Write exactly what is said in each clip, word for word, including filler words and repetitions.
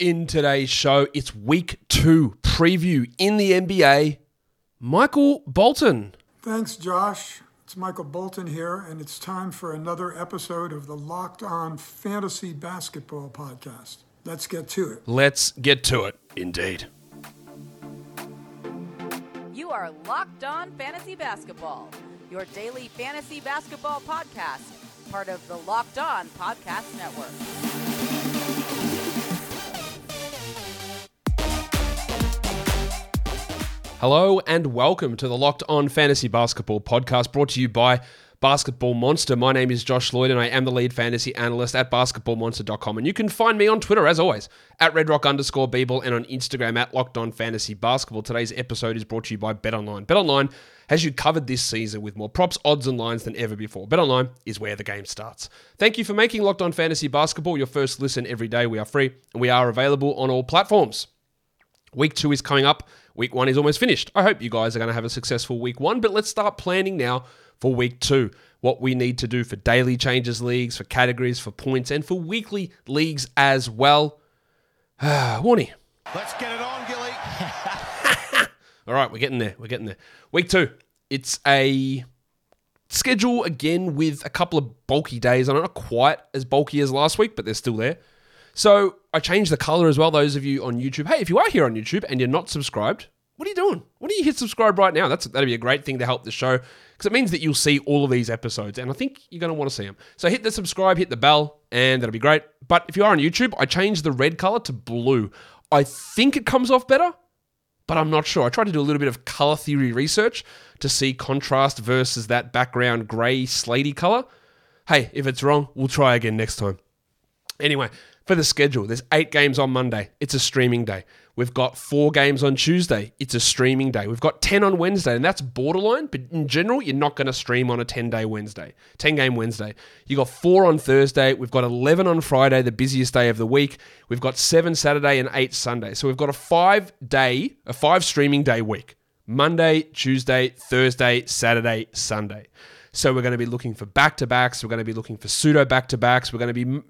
In today's show, it's week two preview in the N B A. Michael Bolton. Thanks, Josh. It's Michael Bolton here, and it's time for another episode of the Locked On Fantasy Basketball Podcast. Let's get to it. Let's get to it, indeed. You are Locked On Fantasy Basketball, your daily fantasy basketball podcast, part of the Locked On Podcast Network. Hello and welcome to the Locked On Fantasy Basketball Podcast, brought to you by BasketballMonster. My name is Josh Lloyd and I am the lead fantasy analyst at basketball monster dot com. And you can find me on Twitter, as always, at RedRock underscore Beeble and on Instagram at Locked On Fantasy Basketball. Today's episode is brought to you by BetOnline. BetOnline has you covered this season with more props, odds, and lines than ever before. BetOnline is where the game starts. Thank you for making Locked On Fantasy Basketball your first listen every day. We are free and we are available on all platforms. Week two is coming up. Week one is almost finished. I hope you guys are going to have a successful week one, but let's start planning now for week two. What we need to do for daily changes leagues, for categories, for points, and for weekly leagues as well. Warning. Let's get it on, Gilly. All right, we're getting there. We're getting there. Week two. It's a schedule again with a couple of bulky days. I'm not quite as bulky as last week, but they're still there. So I changed the color as well. Those of you on YouTube, hey, if you are here on YouTube and you're not subscribed, what are you doing? Why don't you hit subscribe right now? That's, that'd be a great thing to help the show because it means that you'll see all of these episodes and I think you're going to want to see them. So hit the subscribe, hit the bell, and that'll be great. But if you are on YouTube, I changed the red color to blue. I think it comes off better, but I'm not sure. I tried to do a little bit of color theory research to see contrast versus that background gray slaty color. Hey, if it's wrong, we'll try again next time. Anyway, for the schedule, there's eight games on Monday. It's a streaming day. We've got four games on Tuesday. It's a streaming day. We've got ten on Wednesday, and that's borderline, but in general, you're not going to stream on a ten-day Wednesday, ten-game Wednesday. You've got four on Thursday. We've got eleven on Friday, the busiest day of the week. We've got seven Saturday and eight Sunday. So we've got a five-day, a five-streaming day week. Monday, Tuesday, Thursday, Saturday, Sunday. So we're going to be looking for back-to-backs. We're going to be looking for pseudo-back-to-backs. We're going to be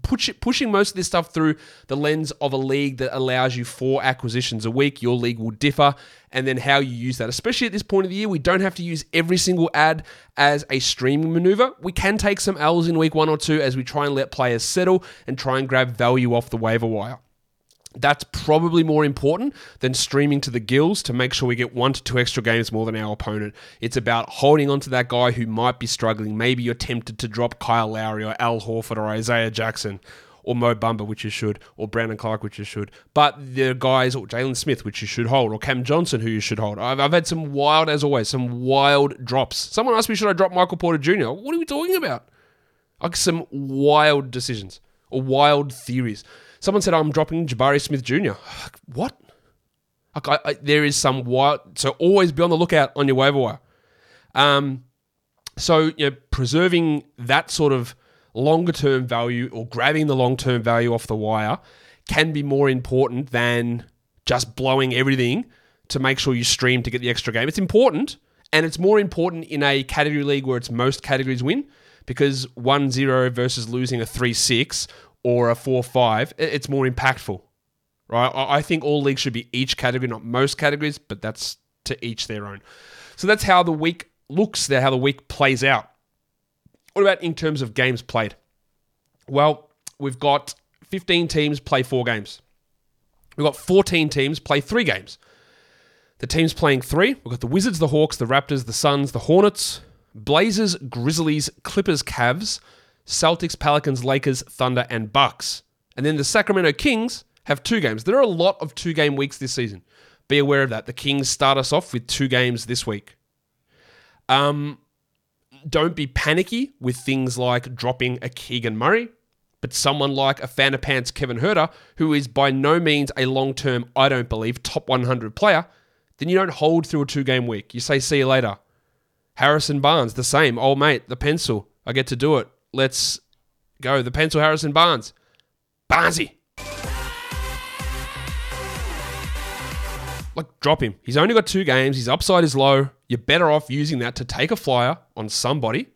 Push it, pushing most of this stuff through the lens of a league that allows you four acquisitions a week. Your league will differ, and then how you use that. Especially at this point of the year, we don't have to use every single ad as a streaming maneuver. We can take some L's in week one or two as we try and let players settle and try and grab value off the waiver wire. That's probably more important than streaming to the gills to make sure we get one to two extra games more than our opponent. It's about holding on to that guy who might be struggling. Maybe you're tempted to drop Kyle Lowry or Al Horford or Isaiah Jackson or Mo Bamba, which you should, or Brandon Clarke, which you should. But there are guys, or Jalen Smith, which you should hold, or Cam Johnson, who you should hold. I've, I've had some wild, as always, some wild drops. Someone asked me, should I drop Michael Porter Junior? What are we talking about? Like some wild decisions or wild theories. Someone said, I'm dropping Jabari Smith Junior What? Like, I, I, there is some wild... So always be on the lookout on your waiver wire. Um, so, you know, preserving that sort of longer-term value or grabbing the long-term value off the wire can be more important than just blowing everything to make sure you stream to get the extra game. It's important, and it's more important in a category league where it's most categories win because one zero versus losing a three six... or a four five, it's more impactful, right? I think all leagues should be each category, not most categories, but that's to each their own. So that's how the week looks, how the week plays out. What about in terms of games played? Well, we've got fifteen teams play four games. We've got fourteen teams play three games. The teams playing three, we've got the Wizards, the Hawks, the Raptors, the Suns, the Hornets, Blazers, Grizzlies, Clippers, Cavs, Celtics, Pelicans, Lakers, Thunder, and Bucks. And then the Sacramento Kings have two games. There are a lot of two-game weeks this season. Be aware of that. The Kings start us off with two games this week. Um, don't be panicky with things like dropping a Keegan Murray, but someone like a fan of pants Kevin Huerter, who is by no means a long-term, I don't believe, top one hundred player, then you don't hold through a two-game week. You say, see you later. Harrison Barnes, the same. Old mate, the pencil. I get to do it. Let's go. The pencil, Harrison Barnes. Barnesy. Like, drop him. He's only got two games. His upside is low. You're better off using that to take a flyer on somebody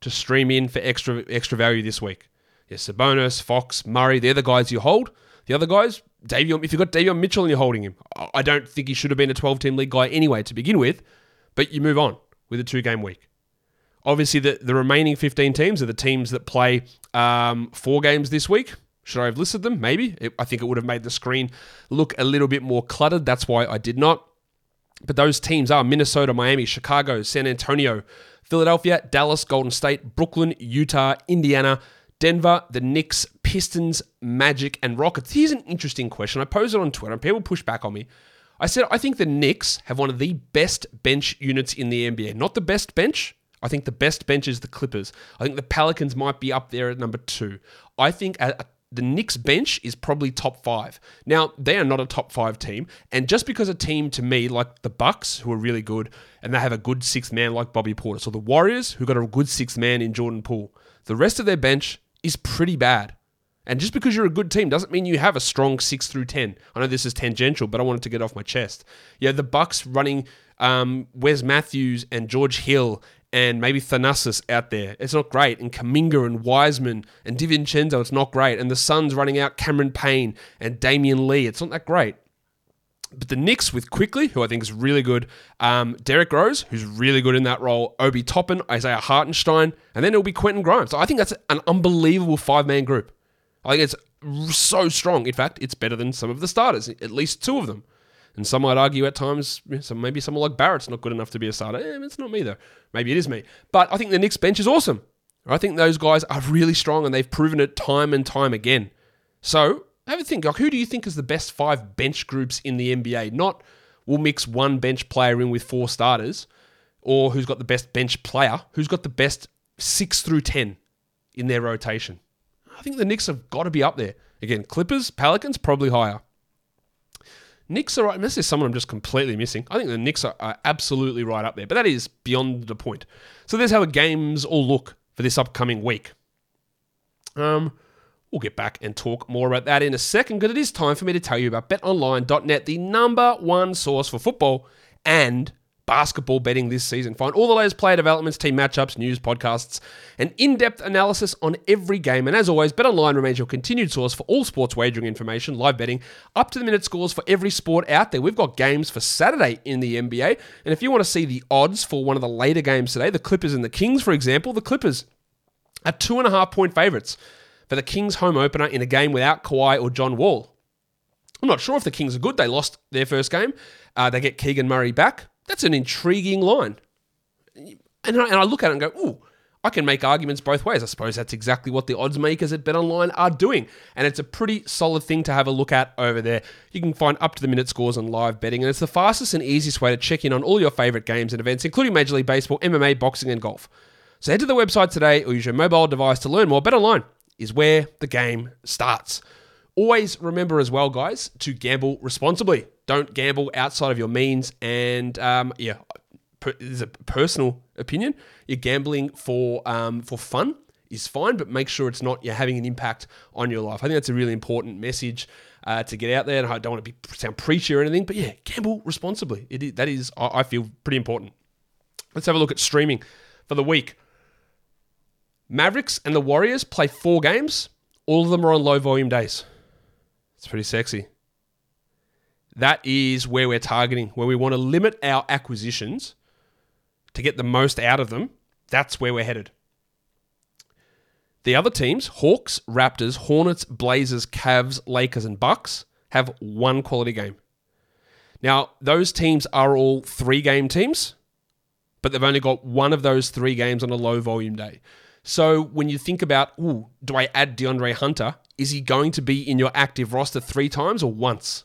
to stream in for extra extra value this week. Yes, Sabonis, Fox, Murray, they're the guys you hold. The other guys, Davion, if you've got Davion Mitchell and you're holding him, I don't think he should have been a twelve-team league guy anyway to begin with, but you move on with a two-game week. Obviously, the, the remaining fifteen teams are the teams that play um, four games this week. Should I have listed them? Maybe. It, I think it would have made the screen look a little bit more cluttered. That's why I did not. But those teams are Minnesota, Miami, Chicago, San Antonio, Philadelphia, Dallas, Golden State, Brooklyn, Utah, Indiana, Denver, the Knicks, Pistons, Magic, and Rockets. Here's an interesting question. I posed it on Twitter and people pushed back on me. I said, I think the Knicks have one of the best bench units in the N B A. Not the best bench. I think the best bench is the Clippers. I think the Pelicans might be up there at number two. I think a, a the Knicks bench is probably top five. Now, they are not a top five team. And just because a team, to me, like the Bucks, who are really good, and they have a good sixth man like Bobby Portis, or the Warriors, who got a good sixth man in Jordan Poole, the rest of their bench is pretty bad. And just because you're a good team doesn't mean you have a strong six through ten. I know this is tangential, but I wanted to get off my chest. Yeah, the Bucks running um, Wes Matthews and George Hill and maybe Thanasis out there. It's not great. And Kuminga and Wiseman and DiVincenzo, it's not great. And the Suns running out Cameron Payne and Damian Lee. It's not that great. But the Knicks with Quickly, who I think is really good, um, Derrick Rose, who's really good in that role, Obi Toppin, Isaiah Hartenstein, and then it'll be Quentin Grimes. So I think that's an unbelievable five-man group. I think it's so strong. In fact, it's better than some of the starters, at least two of them. And some might argue at times, some, maybe someone like Barrett's not good enough to be a starter. Eh, it's not me though. Maybe it is me. But I think the Knicks bench is awesome. I think those guys are really strong and they've proven it time and time again. So have a think. Like, who do you think is the best five bench groups in the N B A? Not we'll mix one bench player in with four starters, or who's got the best bench player, who's got the best six through ten in their rotation. I think the Knicks have got to be up there. Again, Clippers, Pelicans, probably higher. Knicks are right. Unless there's someone I'm just completely missing. I think the Knicks are, are absolutely right up there, but that is beyond the point. So there's how the games all look for this upcoming week. Um, we'll get back and talk more about that in a second, because it is time for me to tell you about bet online dot net, the number one source for football and basketball betting this season. Find all the latest player developments, team matchups, news, podcasts, and in-depth analysis on every game. And as always, BetOnline remains your continued source for all sports wagering information, live betting, up-to-the-minute scores for every sport out there. We've got games for Saturday in the N B A. And if you want to see the odds for one of the later games today, the Clippers and the Kings, for example, the Clippers are two-and-a-half-point favorites for the Kings home opener in a game without Kawhi or John Wall. I'm not sure if the Kings are good. They lost their first game. Uh, they get Keegan Murray back. That's an intriguing line. And I, and I look at it and go, ooh, I can make arguments both ways. I suppose that's exactly what the odds makers at BetOnline are doing. And it's a pretty solid thing to have a look at over there. You can find up-to-the-minute scores on live betting, and it's the fastest and easiest way to check in on all your favorite games and events, including Major League Baseball, M M A, boxing, and golf. So head to the website today or use your mobile device to learn more. BetOnline is where the game starts. Always remember as well, guys, to gamble responsibly. Don't gamble outside of your means. And um, yeah, per, this is a personal opinion. You're gambling for um, for fun is fine, but make sure it's not you're having an impact on your life. I think that's a really important message uh, to get out there. And I don't want to be sound preachy or anything, but yeah, gamble responsibly. It is, that is, I, I feel, pretty important. Let's have a look at streaming for the week. Mavericks and the Warriors play four games. All of them are on low volume days. It's pretty sexy. That is where we're targeting, where we want to limit our acquisitions to get the most out of them. That's where we're headed. The other teams, Hawks, Raptors, Hornets, Blazers, Cavs, Lakers, and Bucks, have one quality game. Now, those teams are all three-game teams, but they've only got one of those three games on a low-volume day. So when you think about, ooh, do I add DeAndre Hunter? Is he going to be in your active roster three times or once?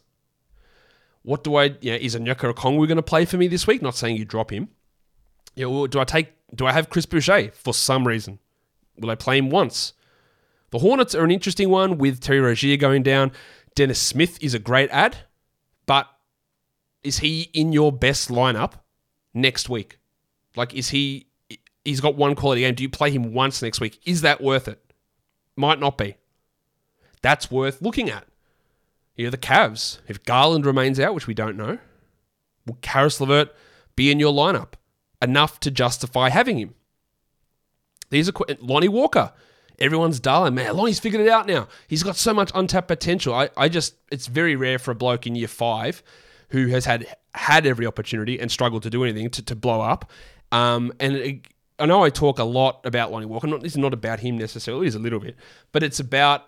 What do I, you know, is Onyeka Okongwu going to play for me this week? Not saying you drop him. You know, well, do I take, do I have Chris Boucher for some reason? Will I play him once? The Hornets are an interesting one with Terry Rozier going down. Dennis Smith is a great ad, but is he in your best lineup next week? Like, is he, he's got one quality game. Do you play him once next week? Is that worth it? Might not be. That's worth looking at. You know, the Cavs, if Garland remains out, which we don't know, will Karis LeVert be in your lineup enough to justify having him? These are Lonnie Walker everyone's darling, man, Lonnie's figured it out now. He's got so much untapped potential. I, I just, it's very rare for a bloke in year five who has had had every opportunity and struggled to do anything to, to blow up. Um, and it, I know I talk a lot about Lonnie Walker. Not, it's not about him necessarily. It's a little bit. But it's about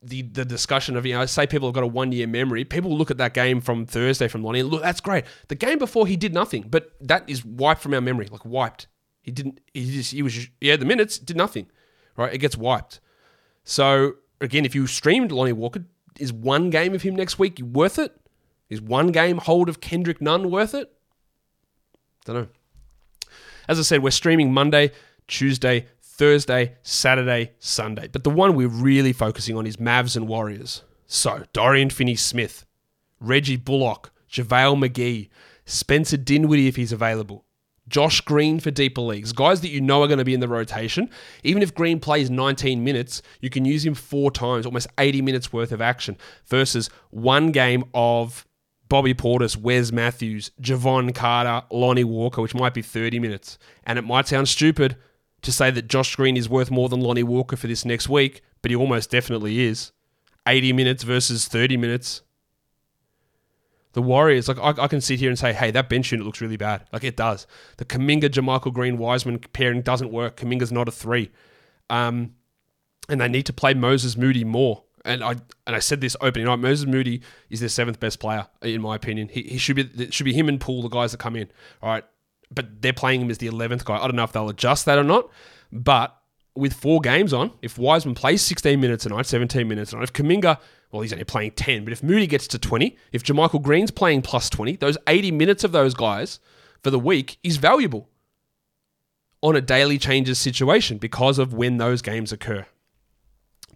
the the discussion of, you know, I say people have got a one-year memory. People look at that game from Thursday from Lonnie and look, that's great. The game before he did nothing, but that is wiped from our memory, like wiped. He didn't, he just, he was, he had the minutes, did nothing, right? It gets wiped. So again, if you streamed Lonnie Walker, is one game of him next week worth it? Is one game hold of Kendrick Nunn worth it? Don't know. As I said, we're streaming Monday, Tuesday, Thursday, Saturday, Sunday. But the one we're really focusing on is Mavs and Warriors. So, Dorian Finney-Smith, Reggie Bullock, JaVale McGee, Spencer Dinwiddie if he's available, Josh Green for deeper leagues. Guys that you know are going to be in the rotation. Even if Green plays nineteen minutes, you can use him four times, almost eighty minutes worth of action versus one game of Bobby Portis, Wes Matthews, Javon Carter, Lonnie Walker, which might be thirty minutes. And it might sound stupid to say that Josh Green is worth more than Lonnie Walker for this next week, but he almost definitely is. eighty minutes versus thirty minutes. The Warriors, like I, I can sit here and say, hey, that bench unit looks really bad. Like it does. The Kuminga, JaMychal Green, Wiseman pairing doesn't work. Kuminga's not a three. Um, and they need to play Moses Moody more. And I and I said this opening night, Moses Moody is their seventh best player, in my opinion. He, he should be it should be him and Poole, the guys that come in. All right. But they're playing him as the eleventh guy. I don't know if they'll adjust that or not. But with four games on, if Wiseman plays sixteen minutes a night, seventeen minutes a night, if Kuminga, well, he's only playing ten, but if Moody gets to twenty, if JaMychal Green's playing plus twenty, those eighty minutes of those guys for the week is valuable on a daily changes situation because of when those games occur.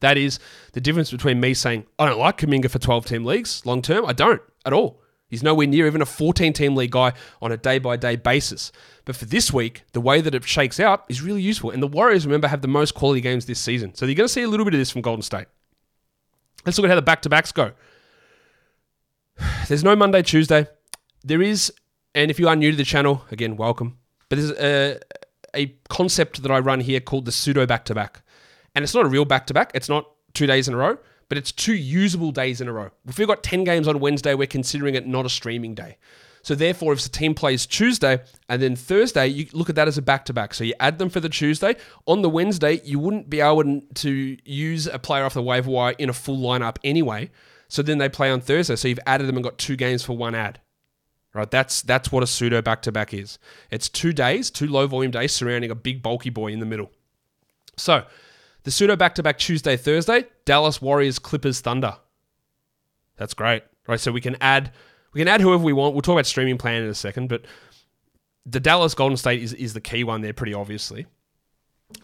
That is the difference between me saying, I don't like Kuminga for twelve-team leagues long-term. I don't at all. He's nowhere near even a fourteen-team league guy on a day-by-day basis. But for this week, the way that it shakes out is really useful. And the Warriors, remember, have the most quality games this season. So you're going to see a little bit of this from Golden State. Let's look at how the back-to-backs go. There's no Monday, Tuesday. There is, and if you are new to the channel, again, welcome. But there's a, a concept that I run here called the pseudo back-to-back. And it's not a real back-to-back. It's not two days in a row, but it's two usable days in a row. If we've got ten games on Wednesday, we're considering it not a streaming day. So therefore, if the team plays Tuesday and then Thursday, you look at that as a back-to-back. So you add them for the Tuesday. On the Wednesday, you wouldn't be able to use a player off the waiver wire in a full lineup anyway. So then they play on Thursday. So you've added them and got two games for one ad. Right? That's that's what a pseudo back-to-back is. It's two days, two low-volume days surrounding a big bulky boy in the middle. So the pseudo back-to-back Tuesday, Thursday, Dallas Warriors, Clippers, Thunder. That's great, right? So we can add we can add whoever we want. We'll talk about streaming plan in a second, but the Dallas Golden State is, is the key one there, pretty obviously.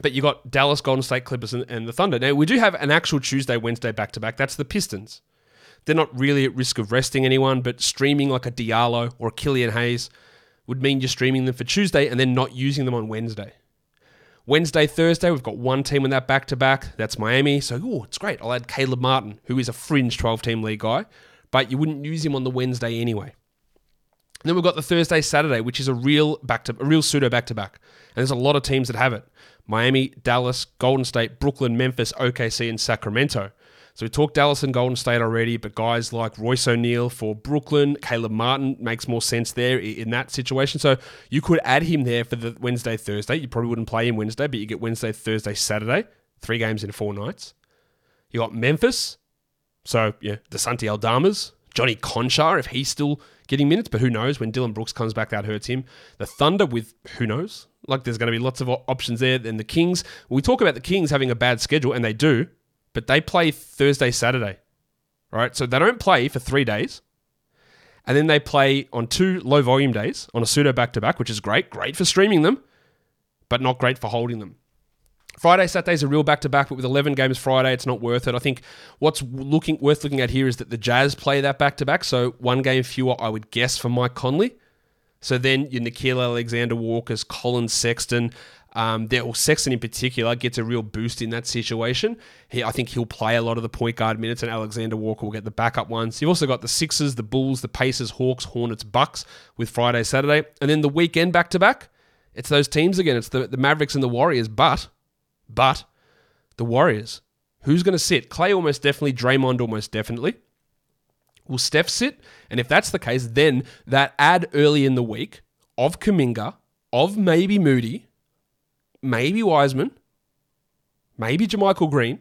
But you got Dallas Golden State, Clippers, and, and the Thunder. Now, we do have an actual Tuesday, Wednesday back-to-back. That's the Pistons. They're not really at risk of resting anyone, but streaming like a Diallo or a Killian Hayes would mean you're streaming them for Tuesday and then not using them on Wednesday. Wednesday, Thursday, we've got one team in that back-to-back. That's Miami. So, oh, it's great. I'll add Caleb Martin, who is a fringe twelve-team league guy, but you wouldn't use him on the Wednesday anyway. And then we've got the Thursday, Saturday, which is a real back to a real pseudo back-to-back. And there's a lot of teams that have it. Miami, Dallas, Golden State, Brooklyn, Memphis, O K C, and Sacramento. So we talked Dallas and Golden State already, but guys like Royce O'Neale for Brooklyn, Caleb Martin makes more sense there in that situation. So you could add him there for the Wednesday, Thursday. You probably wouldn't play him Wednesday, but you get Wednesday, Thursday, Saturday, three games in four nights. You got Memphis. So, yeah, the Santi Aldamas, Johnny Conchar, if he's still getting minutes, but who knows? When Dylan Brooks comes back, that hurts him. The Thunder with who knows? Like, there's going to be lots of options there. Then the Kings. We talk about the Kings having a bad schedule, and they do. But they play Thursday, Saturday, right? So they don't play for three days. And then they play on two low-volume days on a pseudo back-to-back, which is great. Great for streaming them, but not great for holding them. Friday, Saturday is a real back-to-back, but with eleven games Friday, it's not worth it. I think what's looking worth looking at here is that the Jazz play that back-to-back, so one game fewer, I would guess, for Mike Conley. So then your Nickeil Alexander-Walkers, Colin Sexton, Um, well, Sexton in particular gets a real boost in that situation. He, I think he'll play a lot of the point guard minutes and Alexander Walker will get the backup ones. You've also got the Sixers, the Bulls, the Pacers, Hawks, Hornets, Bucks with Friday, Saturday. And then the weekend back-to-back, it's those teams again. It's the, the Mavericks and the Warriors, but but the Warriors. Who's going to sit? Clay almost definitely. Draymond almost definitely. Will Steph sit? And if that's the case, then that ad early in the week of Kuminga, of maybe Moody, maybe Wiseman, maybe JaMychal Green,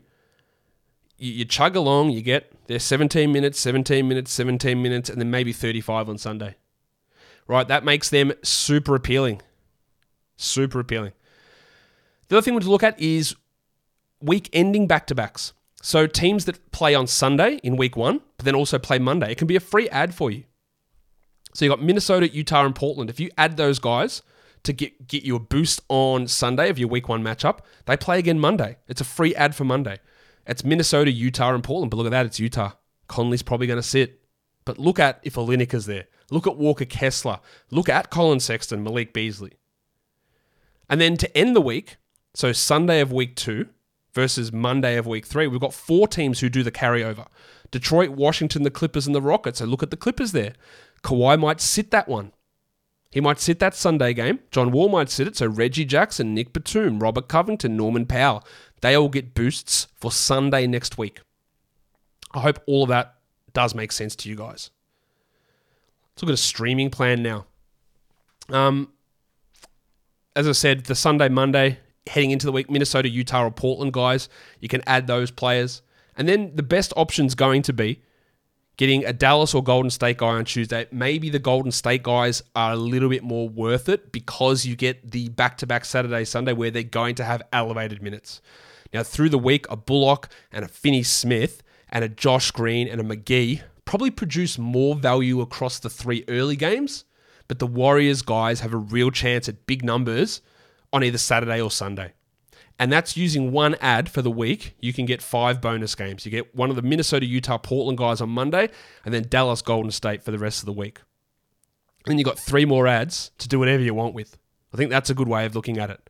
you, you chug along, you get their seventeen minutes, seventeen minutes, seventeen minutes, and then maybe thirty-five on Sunday. Right? That makes them super appealing. Super appealing. The other thing to look at is week ending back-to-backs. So teams that play on Sunday in week one, but then also play Monday. It can be a free ad for you. So you've got Minnesota, Utah, and Portland. If you add those guys to get, get you a boost on Sunday of your week one matchup, they play again Monday. It's a free ad for Monday. It's Minnesota, Utah, and Portland. But look at that, it's Utah. Conley's probably going to sit. But look at if Olynyk is there. Look at Walker Kessler. Look at Colin Sexton, Malik Beasley. And then to end the week, so Sunday of week two, versus Monday of week three. We've got four teams who do the carryover. Detroit, Washington, the Clippers, and the Rockets. So look at the Clippers there. Kawhi might sit that one. He might sit that Sunday game. John Wall might sit it. So Reggie Jackson, Nick Batum, Robert Covington, Norman Powell. They all get boosts for Sunday next week. I hope all of that does make sense to you guys. Let's look at a streaming plan now. Um, as I said, the Sunday, Monday, heading into the week, Minnesota, Utah, or Portland guys, you can add those players. And then the best option's going to be getting a Dallas or Golden State guy on Tuesday. Maybe the Golden State guys are a little bit more worth it because you get the back-to-back Saturday, Sunday where they're going to have elevated minutes. Now, through the week, a Bullock and a Finney Smith and a Josh Green and a McGee probably produce more value across the three early games, but the Warriors guys have a real chance at big numbers on either Saturday or Sunday. And that's using one ad for the week. You can get five bonus games. You get one of the Minnesota, Utah, Portland guys on Monday, and then Dallas, Golden State for the rest of the week. And then you've got three more ads to do whatever you want with. I think that's a good way of looking at it.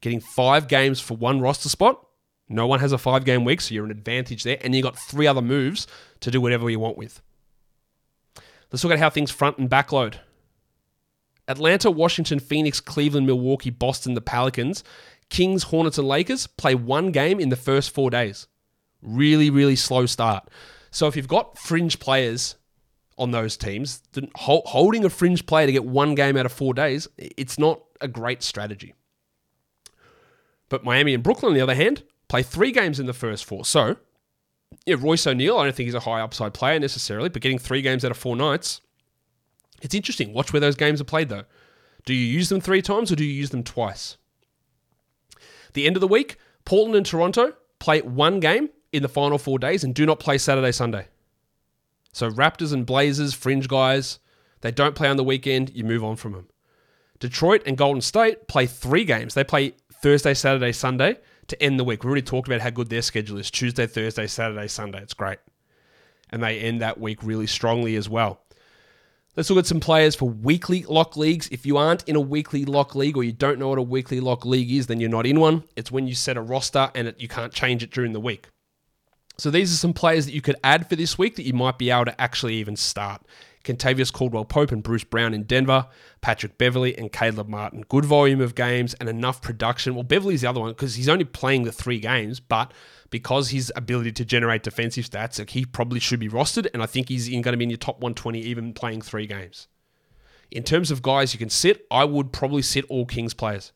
Getting five games for one roster spot. No one has a five-game week, so you're an advantage there. And you've got three other moves to do whatever you want with. Let's look at how things front and back load. Atlanta, Washington, Phoenix, Cleveland, Milwaukee, Boston, the Pelicans, Kings, Hornets, and Lakers play one game in the first four days. Really, really slow start. So if you've got fringe players on those teams, then holding a fringe player to get one game out of four days, it's not a great strategy. But Miami and Brooklyn, on the other hand, play three games in the first four. So yeah, Royce O'Neale, I don't think he's a high upside player necessarily, but getting three games out of four nights, it's interesting. Watch where those games are played, though. Do you use them three times or do you use them twice? The end of the week, Portland and Toronto play one game in the final four days and do not play Saturday, Sunday. So Raptors and Blazers, fringe guys, they don't play on the weekend. You move on from them. Detroit and Golden State play three games. They play Thursday, Saturday, Sunday to end the week. We already talked about how good their schedule is. Tuesday, Thursday, Saturday, Sunday. It's great. And they end that week really strongly as well. Let's look at some players for weekly lock leagues. If you aren't in a weekly lock league or you don't know what a weekly lock league is, then you're not in one. It's when you set a roster and it, you can't change it during the week. So these are some players that you could add for this week that you might be able to actually even start. Kentavious Caldwell-Pope and Bruce Brown in Denver, Patrick Beverley and Caleb Martin. Good volume of games and enough production. Well, Beverley's the other one because he's only playing the three games, but because his ability to generate defensive stats, like he probably should be rostered, and I think he's going to be in your top one twenty even playing three games. In terms of guys you can sit, I would probably sit all Kings players.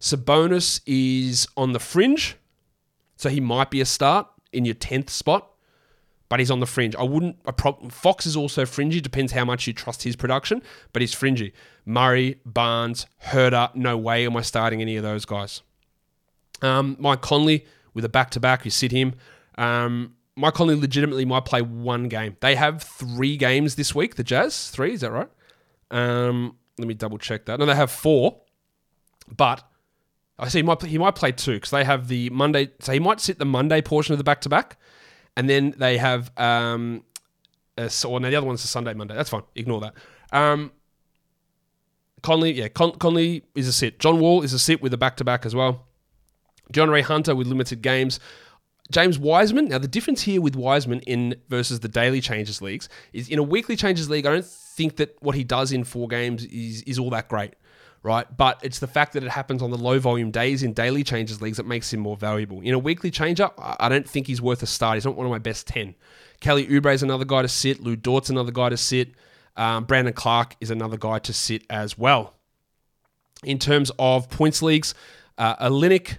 Sabonis is on the fringe, so he might be a start in your tenth spot, but he's on the fringe. I wouldn't. I prob- Fox is also fringy, depends how much you trust his production, but he's fringy. Murray, Barnes, Huerter, no way am I starting any of those guys. Um, Mike Conley, with a back-to-back, you sit him. Um, Mike Conley legitimately might play one game. They have three games this week, the Jazz. Three, is that right? Um, let me double-check that. No, they have four, but I see he might, he might play two because they have the Monday. So he might sit the Monday portion of the back-to-back, and then they have... Um, a, or no, the other one's the Sunday, Monday. That's fine. Ignore that. Um, Conley, yeah, Con- Conley is a sit. John Wall is a sit with a back-to-back as well. John Ray Hunter with limited games. James Wiseman. Now, the difference here with Wiseman in versus the daily changes leagues is in a weekly changes league, I don't think that what he does in four games is, is all that great, right? But it's the fact that it happens on the low volume days in daily changes leagues that makes him more valuable. In a weekly change-up, I don't think he's worth a start. He's not one of my best ten. Kelly Oubre is another guy to sit. Lou Dort's another guy to sit. Um, Brandon Clarke is another guy to sit as well. In terms of points leagues, uh, Olynyk,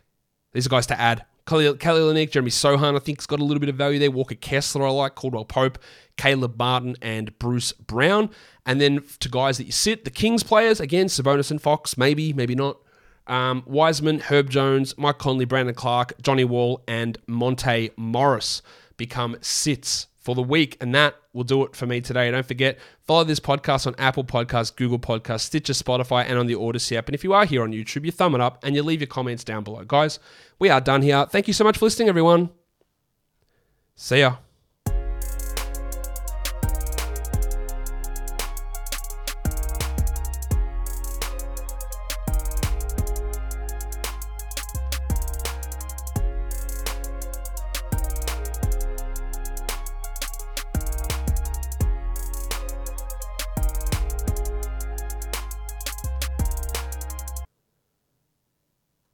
these are guys to add. Kelly Olynyk, Jeremy Sohan, I think, has got a little bit of value there. Walker Kessler, I like. Caldwell Pope, Caleb Martin, and Bruce Brown. And then to guys that you sit, the Kings players, again, Sabonis and Fox, maybe, maybe not. Um, Wiseman, Herb Jones, Mike Conley, Brandon Clarke, Johnny Wall, and Monte Morris become sits for the week. And that will do it for me today. Don't forget, follow this podcast on Apple Podcasts, Google Podcasts, Stitcher, Spotify, and on the Odyssey app. And if you are here on YouTube, you thumb it up and you leave your comments down below. Guys, we are done here. Thank you so much for listening, everyone. See ya.